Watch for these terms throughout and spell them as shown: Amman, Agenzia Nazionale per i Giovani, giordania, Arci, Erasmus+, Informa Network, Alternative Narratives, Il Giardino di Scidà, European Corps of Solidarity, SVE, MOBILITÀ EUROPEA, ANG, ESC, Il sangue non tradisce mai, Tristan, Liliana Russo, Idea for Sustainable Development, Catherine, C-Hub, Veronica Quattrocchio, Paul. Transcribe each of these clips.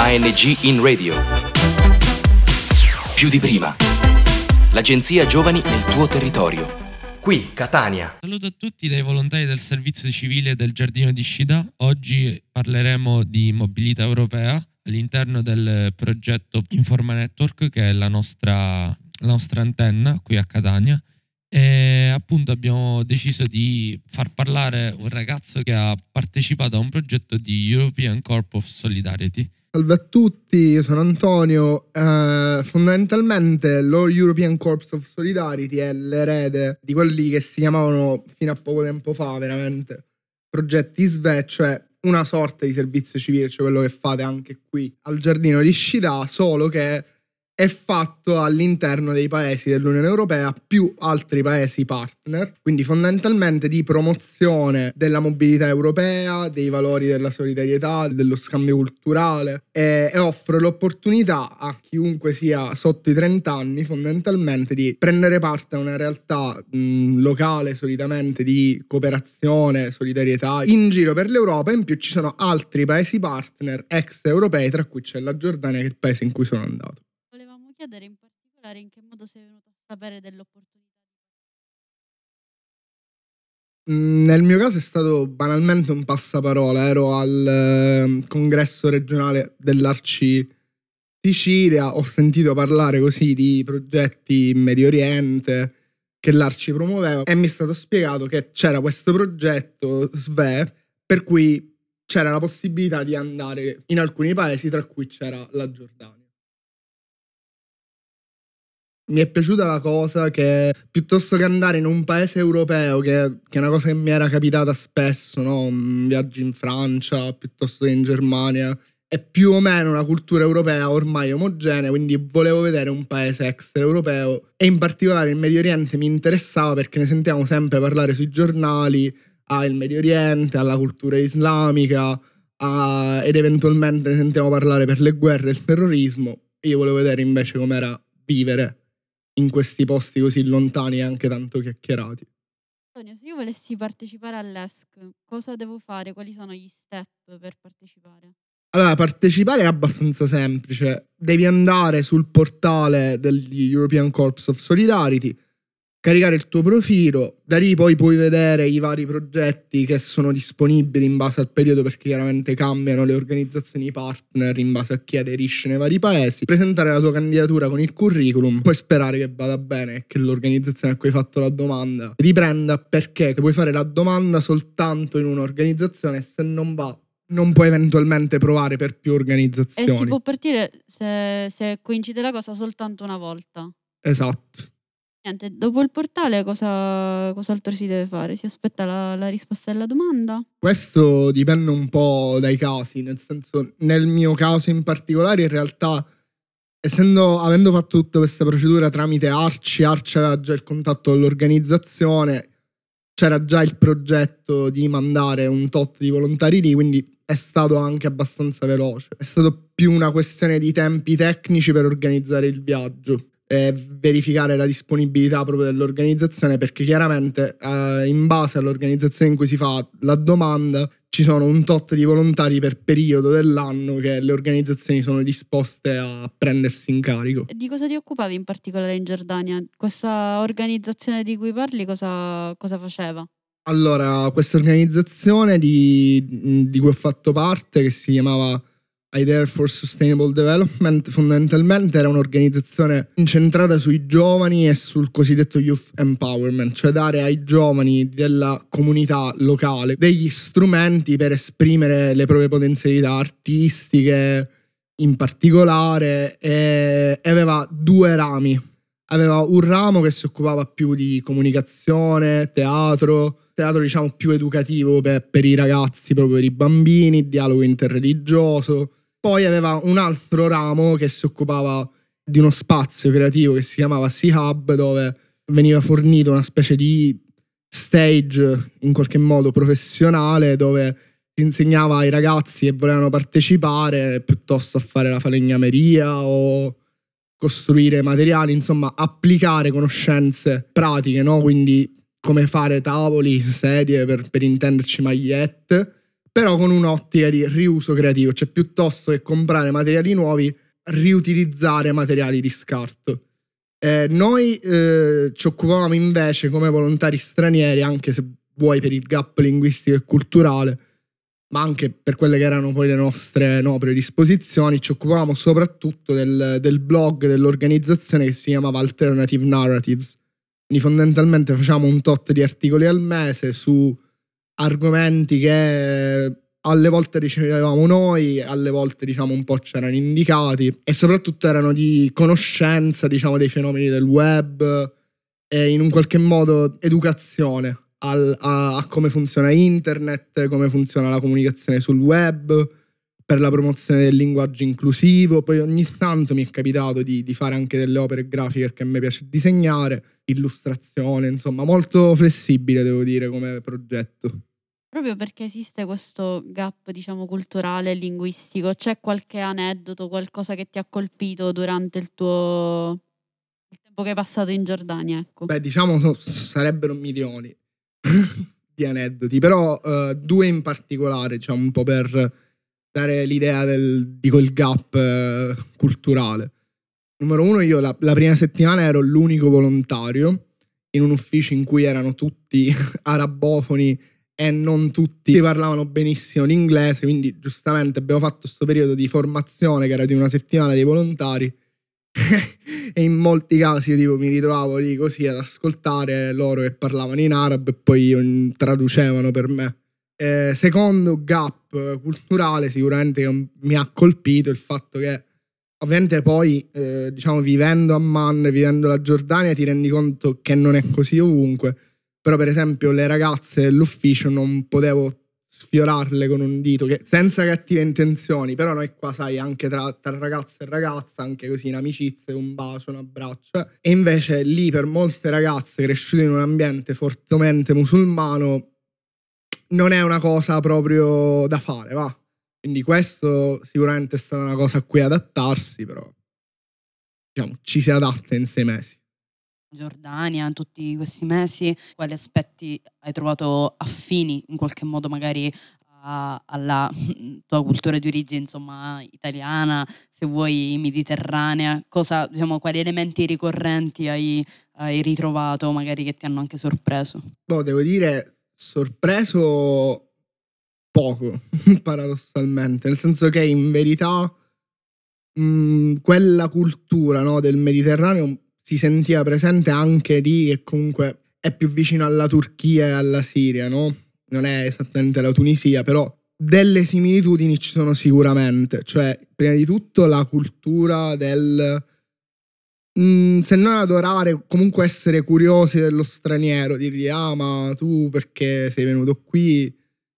ANG in radio. Più di prima. L'Agenzia Giovani nel tuo territorio. Qui, Catania. Saluto a tutti dai volontari del servizio civile del Giardino di Scidà. Oggi parleremo di mobilità europea all'interno del progetto Informa Network, che è la nostra antenna qui a Catania. E appunto abbiamo deciso di far parlare un ragazzo che ha partecipato a un progetto di European Corps of Solidarity. Salve a tutti, io sono Antonio. Fondamentalmente lo European Corps of Solidarity è l'erede di quelli che si chiamavano fino a poco tempo fa veramente progetti SVE, cioè una sorta di servizio civile, cioè quello che fate anche qui al Giardino di Scidà, solo che è fatto all'interno dei paesi dell'Unione Europea più altri paesi partner, quindi fondamentalmente di promozione della mobilità europea, dei valori della solidarietà, dello scambio culturale, e offre l'opportunità a chiunque sia sotto i 30 anni fondamentalmente di prendere parte a una realtà locale solitamente di cooperazione, solidarietà in giro per l'Europa. In più ci sono altri paesi partner ex europei, tra cui c'è la Giordania, che è il paese in cui sono andato. Chiedere in particolare in che modo sei venuto a sapere dell'opportunità? Nel mio caso è stato banalmente un passaparola. Ero al congresso regionale dell'Arci Sicilia, ho sentito parlare così di progetti in Medio Oriente che l'Arci promuoveva e mi è stato spiegato che c'era questo progetto SVE per cui c'era la possibilità di andare in alcuni paesi, tra cui c'era la Giordania. Mi è piaciuta la cosa che piuttosto che andare in un paese europeo, che è una cosa che mi era capitata spesso, no? Un viaggio in Francia piuttosto che in Germania, è più o meno una cultura europea ormai omogenea, quindi volevo vedere un paese extraeuropeo e in particolare il Medio Oriente mi interessava perché ne sentiamo sempre parlare sui giornali, al Medio Oriente, alla cultura islamica, ed eventualmente ne sentiamo parlare per le guerre e il terrorismo. Io volevo vedere invece com'era vivere in questi posti così lontani e anche tanto chiacchierati. Antonio, se io volessi partecipare all'ESC, cosa devo fare? Quali sono gli step per partecipare? Allora, partecipare è abbastanza semplice. Devi andare sul portale degli European Corps of Solidarity, caricare il tuo profilo, da lì poi puoi vedere i vari progetti che sono disponibili in base al periodo, perché chiaramente cambiano le organizzazioni partner in base a chi aderisce nei vari paesi, presentare la tua candidatura con il curriculum, puoi sperare che vada bene e che l'organizzazione a cui hai fatto la domanda riprenda, perché puoi fare la domanda soltanto in un'organizzazione e se non va non puoi eventualmente provare per più organizzazioni. E si può partire, se coincide la cosa, soltanto una volta. Esatto. Niente, dopo il portale cos'altro si deve fare? Si aspetta la risposta alla domanda? Questo dipende un po' dai casi, nel senso, nel mio caso in particolare in realtà, avendo fatto tutta questa procedura tramite Arci aveva già il contatto dell'organizzazione, c'era già il progetto di mandare un tot di volontari lì, quindi è stato anche abbastanza veloce. È stato più una questione di tempi tecnici per organizzare il viaggio e verificare la disponibilità proprio dell'organizzazione, perché chiaramente in base all'organizzazione in cui si fa la domanda ci sono un tot di volontari per periodo dell'anno che le organizzazioni sono disposte a prendersi in carico. Di cosa ti occupavi in particolare in Giordania? Questa organizzazione di cui parli cosa faceva? Allora, questa organizzazione di cui ho fatto parte, che si chiamava Idea for Sustainable Development, fondamentalmente era un'organizzazione incentrata sui giovani e sul cosiddetto youth empowerment, cioè dare ai giovani della comunità locale degli strumenti per esprimere le proprie potenzialità artistiche in particolare, e aveva due rami. Aveva un ramo che si occupava più di comunicazione, teatro diciamo più educativo per i ragazzi, proprio per i bambini, dialogo interreligioso. Poi aveva un altro ramo che si occupava di uno spazio creativo che si chiamava C-Hub, dove veniva fornito una specie di stage in qualche modo professionale, dove si insegnava ai ragazzi che volevano partecipare piuttosto a fare la falegnameria o costruire materiali, insomma applicare conoscenze pratiche, no? Quindi come fare tavoli, sedie, per intenderci, magliette, però con un'ottica di riuso creativo, cioè piuttosto che comprare materiali nuovi, riutilizzare materiali di scarto. Noi ci occupavamo invece come volontari stranieri, anche se vuoi per il gap linguistico e culturale, ma anche per quelle che erano poi le nostre predisposizioni, ci occupavamo soprattutto del blog dell'organizzazione che si chiamava Alternative Narratives. Quindi fondamentalmente facciamo un tot di articoli al mese su argomenti che alle volte ricevevamo noi, alle volte un po' c'erano indicati, e soprattutto erano di conoscenza dei fenomeni del web e in un qualche modo educazione a come funziona internet, come funziona la comunicazione sul web, per la promozione del linguaggio inclusivo. Poi ogni tanto mi è capitato di fare anche delle opere grafiche, perché a me piace disegnare, illustrazione, insomma molto flessibile devo dire come progetto. Proprio perché esiste questo gap culturale e linguistico, c'è qualche aneddoto, qualcosa che ti ha colpito durante il tempo che hai passato in Giordania? Ecco. Beh, sarebbero milioni di aneddoti, però due in particolare, un po' per dare l'idea di quel gap culturale. Numero uno, io la prima settimana ero l'unico volontario in un ufficio in cui erano tutti arabofoni e non tutti parlavano benissimo l'inglese, quindi giustamente abbiamo fatto questo periodo di formazione che era di una settimana dei volontari e in molti casi mi ritrovavo lì così ad ascoltare loro che parlavano in arabo e poi traducevano per me. Secondo gap culturale sicuramente mi ha colpito il fatto che ovviamente poi vivendo a Amman, vivendo la Giordania, ti rendi conto che non è così ovunque, però per esempio le ragazze dell'ufficio non potevo sfiorarle con un dito, senza cattive intenzioni, però noi qua anche tra ragazza e ragazza, anche così in amicizia, un bacio, un abbraccio, e invece lì per molte ragazze cresciute in un ambiente fortemente musulmano non è una cosa proprio da fare, va. Quindi questo sicuramente è stata una cosa a cui adattarsi, però ci si adatta in 6 mesi. Giordania, in tutti questi mesi, quali aspetti hai trovato affini in qualche modo magari alla tua cultura di origine, italiana, se vuoi mediterranea? Cosa, quali elementi ricorrenti hai ritrovato magari che ti hanno anche sorpreso? Devo dire sorpreso poco, paradossalmente, nel senso che in verità quella cultura del Mediterraneo si sentiva presente anche lì, che comunque è più vicino alla Turchia e alla Siria, no? Non è esattamente la Tunisia, però delle similitudini ci sono sicuramente. Cioè, prima di tutto la cultura del se non adorare, comunque essere curiosi dello straniero, dirgli ma tu perché sei venuto qui,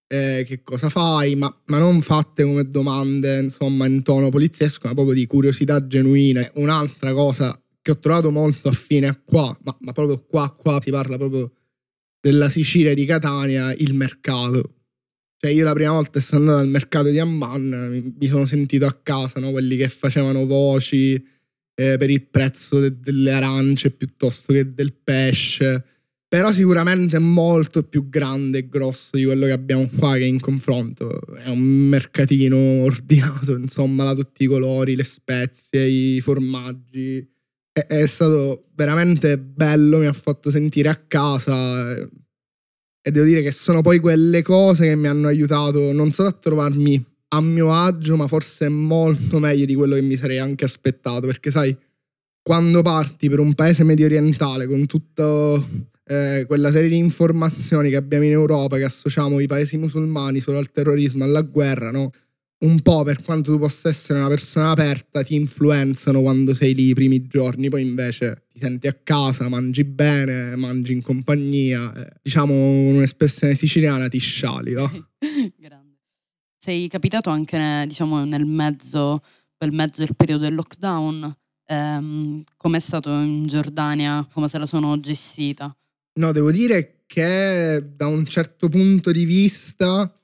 che cosa fai, ma non fatte come domande in tono poliziesco, ma proprio di curiosità genuina. Un'altra cosa che ho trovato molto affine a qua, ma proprio qua si parla proprio della Sicilia e di Catania, il mercato. Cioè io la prima volta che sono andato al mercato di Amman mi sono sentito a casa, no? Quelli che facevano voci per il prezzo delle arance piuttosto che del pesce, però sicuramente molto più grande e grosso di quello che abbiamo qua, che in confronto è un mercatino ordinato, da tutti i colori, le spezie, i formaggi. È stato veramente bello, mi ha fatto sentire a casa, e devo dire che sono poi quelle cose che mi hanno aiutato non solo a trovarmi a mio agio, ma forse molto meglio di quello che mi sarei anche aspettato, perché quando parti per un paese medio orientale con tutta quella serie di informazioni che abbiamo in Europa, che associamo i paesi musulmani solo al terrorismo, alla guerra, no? Un po', per quanto tu possa essere una persona aperta, ti influenzano quando sei lì i primi giorni, poi invece ti senti a casa, mangi bene, mangi in compagnia, un'espressione siciliana, ti sciali, no? Grande. Sei capitato anche, nel mezzo, il periodo del lockdown, com'è stato in Giordania, come se la sono gestita? No, devo dire che da un certo punto di vista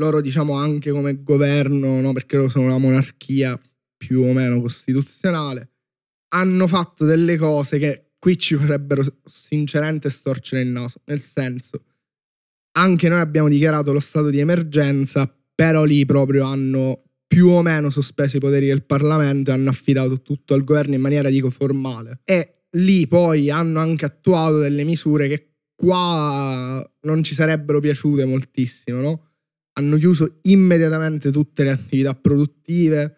loro anche come governo, no? Perché loro sono una monarchia più o meno costituzionale, hanno fatto delle cose che qui ci farebbero sinceramente storcere il naso, nel senso Anche noi abbiamo dichiarato lo stato di emergenza, però lì proprio hanno più o meno sospeso i poteri del Parlamento e hanno affidato tutto al governo in maniera, dico, formale. E lì poi hanno anche attuato delle misure che qua non ci sarebbero piaciute moltissimo, no? Hanno chiuso immediatamente tutte le attività produttive,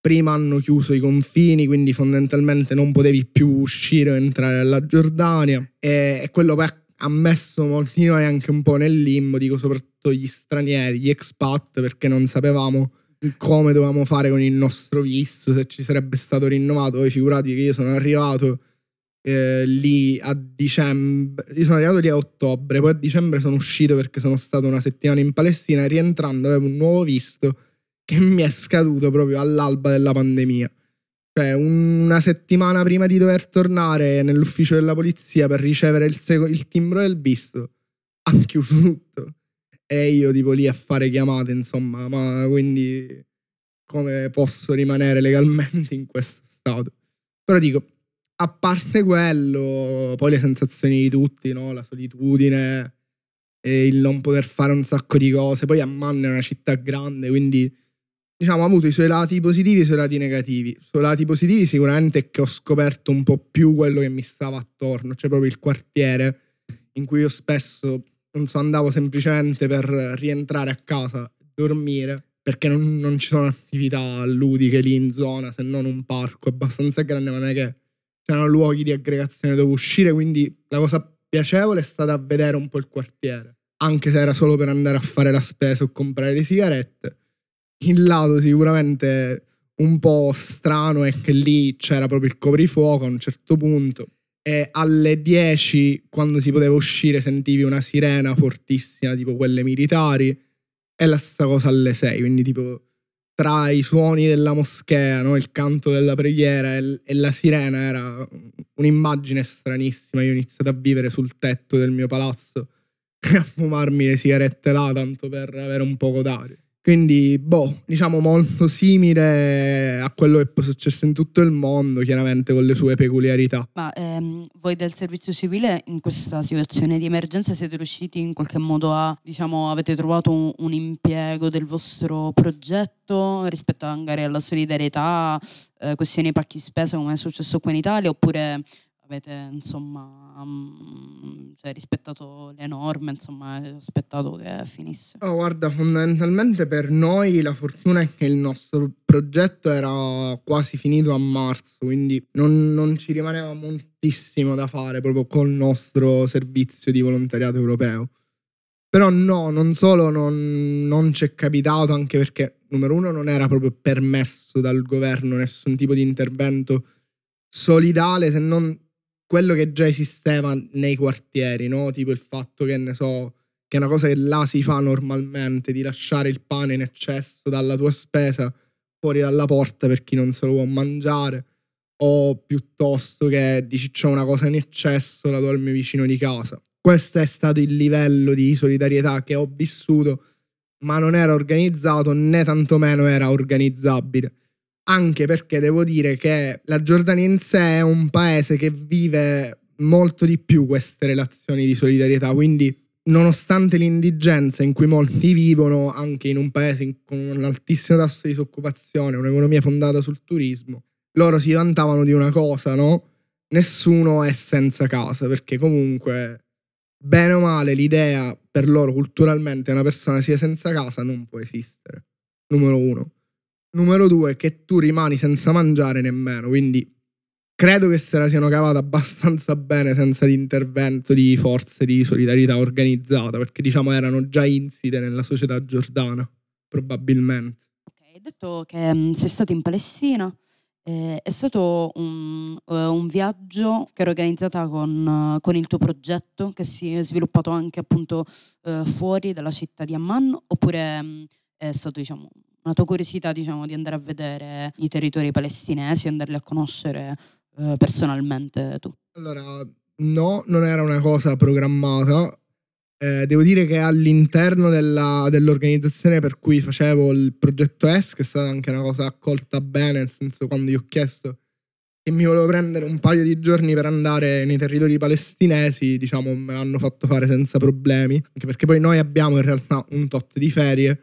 prima hanno chiuso i confini, quindi fondamentalmente non potevi più uscire o entrare dalla Giordania, e quello poi ha messo molti di noi anche un po' nel limbo, dico soprattutto gli stranieri, gli expat, perché non sapevamo come dovevamo fare con il nostro visto, se ci sarebbe stato rinnovato. Voi figurati che io sono arrivato lì a dicembre, io sono arrivato lì a ottobre, poi a dicembre sono uscito perché sono stato una settimana in Palestina e rientrando avevo un nuovo visto che mi è scaduto proprio all'alba della pandemia. Cioè una settimana prima di dover tornare nell'ufficio della polizia per ricevere il timbro del visto ha chiuso tutto. E io tipo lì a fare chiamate, insomma, ma quindi come posso rimanere legalmente in questo stato? Però dico, a parte quello, poi le sensazioni di tutti, no? La solitudine, e il non poter fare un sacco di cose. Poi Amman è una città grande, quindi diciamo ha avuto i suoi lati positivi e i suoi lati negativi. I suoi lati positivi sicuramente è che ho scoperto un po' più quello che mi stava attorno, cioè proprio il quartiere in cui io spesso... non so, andavo semplicemente per rientrare a casa, dormire, perché non ci sono attività ludiche lì in zona, se non un parco abbastanza grande, ma non è che c'erano luoghi di aggregazione dove uscire, quindi la cosa piacevole è stata vedere un po' il quartiere, anche se era solo per andare a fare la spesa o comprare le sigarette. Il lato sicuramente un po' strano è che lì c'era proprio il coprifuoco a un certo punto, e alle 10, quando si poteva uscire, sentivi una sirena fortissima, tipo quelle militari, e la stessa cosa alle 6, quindi tipo tra i suoni della moschea, no? Il canto della preghiera e la sirena era un'immagine stranissima. Io ho iniziato a vivere sul tetto del mio palazzo e a fumarmi le sigarette là, tanto per avere un poco d'aria. Quindi, diciamo molto simile a quello che è successo in tutto il mondo, chiaramente con le sue peculiarità. Ma voi del servizio civile in questa situazione di emergenza siete riusciti in qualche modo a, diciamo, avete trovato un impiego del vostro progetto rispetto magari alla solidarietà, questioni pacchi spesa come è successo qua in Italia, oppure avete, insomma, cioè, rispettato le norme, insomma, aspettato che finisse? Oh, guarda, fondamentalmente per noi la fortuna è che il nostro progetto era quasi finito a marzo, quindi non ci rimaneva moltissimo da fare proprio col nostro servizio di volontariato europeo. Però no, non solo non ci è capitato, anche perché, numero uno, non era proprio permesso dal governo nessun tipo di intervento solidale, se non quello che già esisteva nei quartieri, no? Tipo il fatto che, ne so, che è una cosa che là si fa normalmente, di lasciare il pane in eccesso dalla tua spesa fuori dalla porta per chi non se lo può mangiare, o piuttosto che dici c'è una cosa in eccesso, la do al mio vicino di casa. Questo è stato il livello di solidarietà che ho vissuto, ma non era organizzato né tantomeno era organizzabile. Anche perché devo dire che la Giordania in sé è un paese che vive molto di più queste relazioni di solidarietà, quindi nonostante l'indigenza in cui molti vivono, anche in un paese con un altissimo tasso di disoccupazione, un'economia fondata sul turismo, loro si vantavano di una cosa, no? Nessuno è senza casa, perché comunque bene o male l'idea per loro culturalmente una persona sia senza casa non può esistere, numero uno. Numero due, che tu rimani senza mangiare nemmeno, quindi credo che se la siano cavata abbastanza bene senza l'intervento di forze di solidarietà organizzata, perché diciamo erano già insite nella società giordana, probabilmente. Ok, hai detto che sei stato in Palestina, è stato un viaggio che era organizzata con il tuo progetto, che si è sviluppato anche appunto fuori dalla città di Amman, oppure è stato, diciamo, una tua curiosità, diciamo, di andare a vedere i territori palestinesi e andarli a conoscere personalmente tu? Allora, no, non era una cosa programmata. Devo dire che all'interno dell'organizzazione per cui facevo il progetto ESC è stata anche una cosa accolta bene, nel senso, quando gli ho chiesto e mi volevo prendere un paio di giorni per andare nei territori palestinesi, diciamo me l'hanno fatto fare senza problemi, anche perché poi noi abbiamo in realtà un tot di ferie,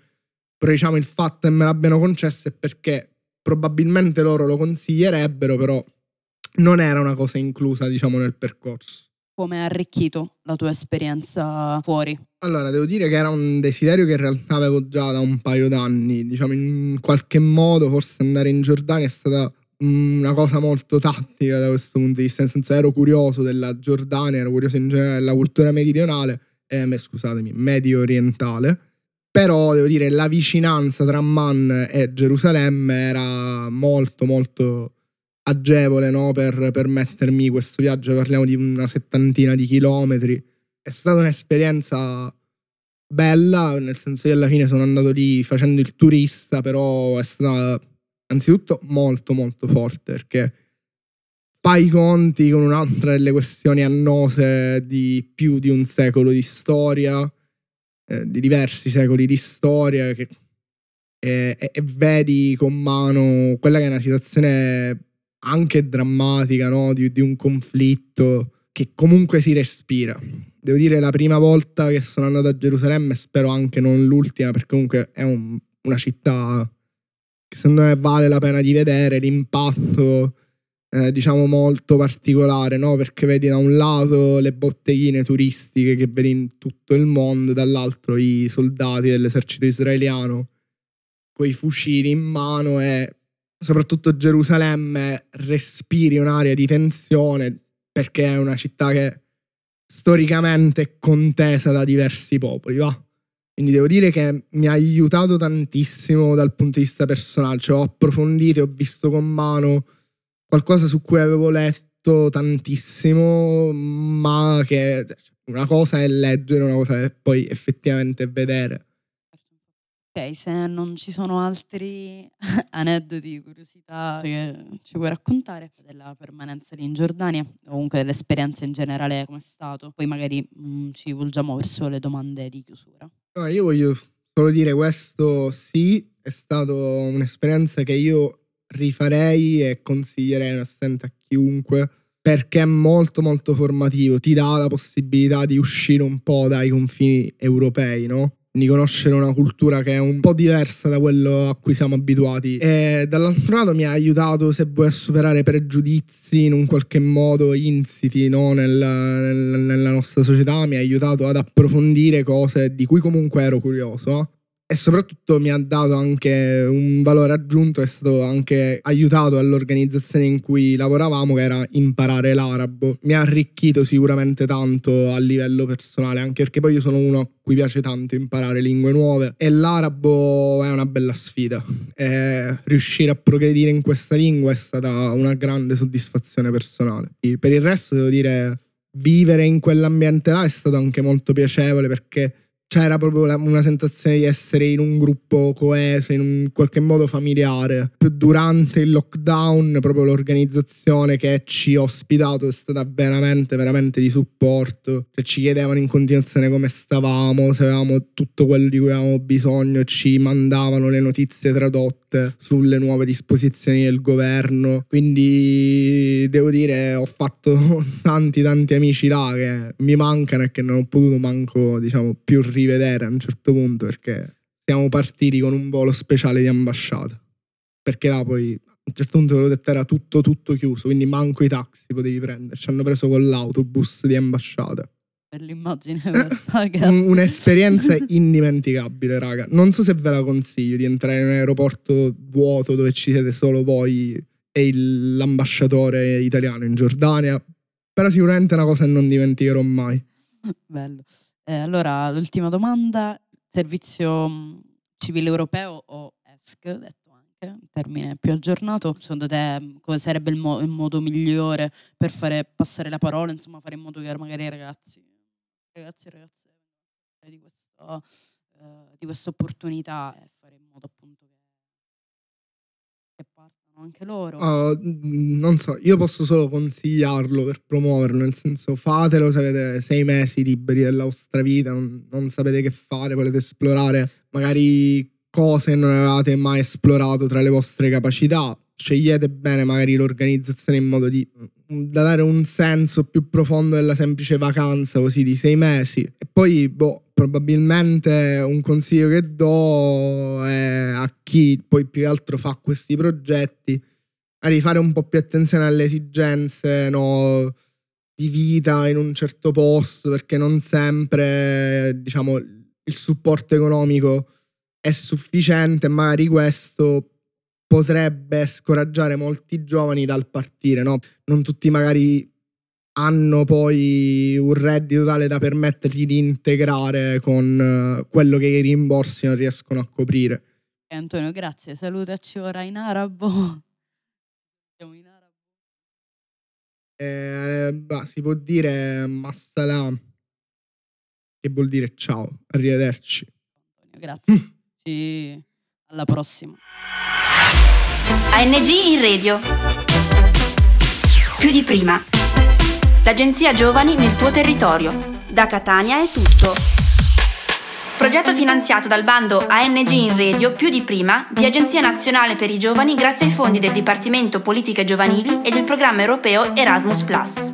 però diciamo il fatto che me l'abbiano concesso è perché probabilmente loro lo consiglierebbero, però non era una cosa inclusa, diciamo, nel percorso. Come ha arricchito la tua esperienza fuori? Allora, devo dire che era un desiderio che in realtà avevo già da un paio d'anni, diciamo in qualche modo forse andare in Giordania è stata una cosa molto tattica da questo punto di vista, nel senso ero curioso della Giordania, ero curioso in generale della cultura meridionale, medio orientale, però devo dire la vicinanza tra Amman e Gerusalemme era molto molto agevole, no? Per permettermi questo viaggio, parliamo di una 70 chilometri, è stata un'esperienza bella, nel senso che alla fine sono andato lì facendo il turista, però è stata anzitutto molto molto forte, perché fai i conti con un'altra delle questioni annose di più di un secolo di storia, di diversi secoli di storia, e vedi con mano quella che è una situazione anche drammatica, no? di un conflitto che comunque si respira. Devo dire la prima volta che sono andato a Gerusalemme, spero anche non l'ultima, perché comunque è una città che secondo me vale la pena di vedere, l'impatto diciamo molto particolare, no? Perché vedi da un lato le botteghine turistiche che vedi in tutto il mondo, dall'altro i soldati dell'esercito israeliano con i fucili in mano, e soprattutto Gerusalemme respiri un'area di tensione perché è una città che storicamente è contesa da diversi popoli, va? Quindi devo dire che mi ha aiutato tantissimo dal punto di vista personale, cioè ho approfondito, ho visto con mano qualcosa su cui avevo letto tantissimo, ma che una cosa è leggere, una cosa è poi effettivamente vedere. Ok, se non ci sono altri aneddoti, curiosità che ci puoi raccontare della permanenza lì in Giordania o comunque dell'esperienza in generale, come è stato, poi magari ci volgiamo verso le domande di chiusura. No, io voglio solo dire questo, sì, è stata un'esperienza che io rifarei e consiglierei onestamente a chiunque, perché è molto molto formativo, ti dà la possibilità di uscire un po' dai confini europei, no? Di conoscere una cultura che è un po' diversa da quello a cui siamo abituati, e dall'altro lato mi ha aiutato, se vuoi, a superare pregiudizi in un qualche modo insiti, no? nella nostra società, mi ha aiutato ad approfondire cose di cui comunque ero curioso, e soprattutto mi ha dato anche un valore aggiunto, è stato anche aiutato all'organizzazione in cui lavoravamo, che era imparare l'arabo. Mi ha arricchito sicuramente tanto a livello personale, anche perché poi io sono uno a cui piace tanto imparare lingue nuove, e l'arabo è una bella sfida, e riuscire a progredire in questa lingua è stata una grande soddisfazione personale. E per il resto devo dire, vivere in quell'ambiente là è stato anche molto piacevole, perché c'era proprio una sensazione di essere in un gruppo coeso, in un qualche modo familiare. Durante il lockdown, proprio l'organizzazione che ci ha ospitato è stata veramente, veramente di supporto. Cioè, ci chiedevano in continuazione come stavamo, se avevamo tutto quello di cui avevamo bisogno, ci mandavano le notizie tradotte sulle nuove disposizioni del governo. Quindi devo dire, ho fatto tanti amici là che mi mancano e che non ho potuto manco, diciamo, più rivedere a un certo punto, perché siamo partiti con un volo speciale di ambasciata, perché là poi a un certo punto, ve l'ho detto, era tutto chiuso, quindi manco i taxi potevi prendere, ci hanno preso con l'autobus di ambasciata. Per l'immagine questa, un'esperienza indimenticabile, raga, non so se ve la consiglio di entrare in un aeroporto vuoto dove ci siete solo voi e l'ambasciatore italiano in Giordania, però sicuramente è una cosa che non dimenticherò mai. Bello. Allora, l'ultima domanda, servizio civile europeo o ESC, detto anche, un termine più aggiornato, secondo te come sarebbe il modo migliore per fare passare la parola, insomma fare in modo che magari i ragazzi e ragazze di questa opportunità, fare in modo appunto che partano anche loro? Non so, io posso solo consigliarlo per promuoverlo, nel senso fatelo se avete 6 mesi liberi della vostra vita, non sapete che fare, volete esplorare magari cose che non avevate mai esplorato tra le vostre capacità, scegliete bene magari l'organizzazione in modo da dare un senso più profondo della semplice vacanza così di 6 mesi. E poi probabilmente un consiglio che do è a chi poi più che altro fa questi progetti a rifare un po' più attenzione alle esigenze, no, di vita in un certo posto, perché non sempre, diciamo, il supporto economico è sufficiente. Magari questo potrebbe scoraggiare molti giovani dal partire, no? Non tutti magari hanno poi un reddito tale da permettergli di integrare con quello che i rimborsi non riescono a coprire. Antonio, grazie. Salutaci ora in arabo. Siamo in arabo. Si può dire massalam, che vuol dire ciao, arrivederci. Grazie. Sì. Alla prossima. ANG in radio. Più di prima. L'agenzia Giovani nel tuo territorio. Da Catania è tutto. Progetto finanziato dal bando ANG in radio più di prima di Agenzia Nazionale per i Giovani grazie ai fondi del Dipartimento Politiche Giovanili e del programma europeo Erasmus+.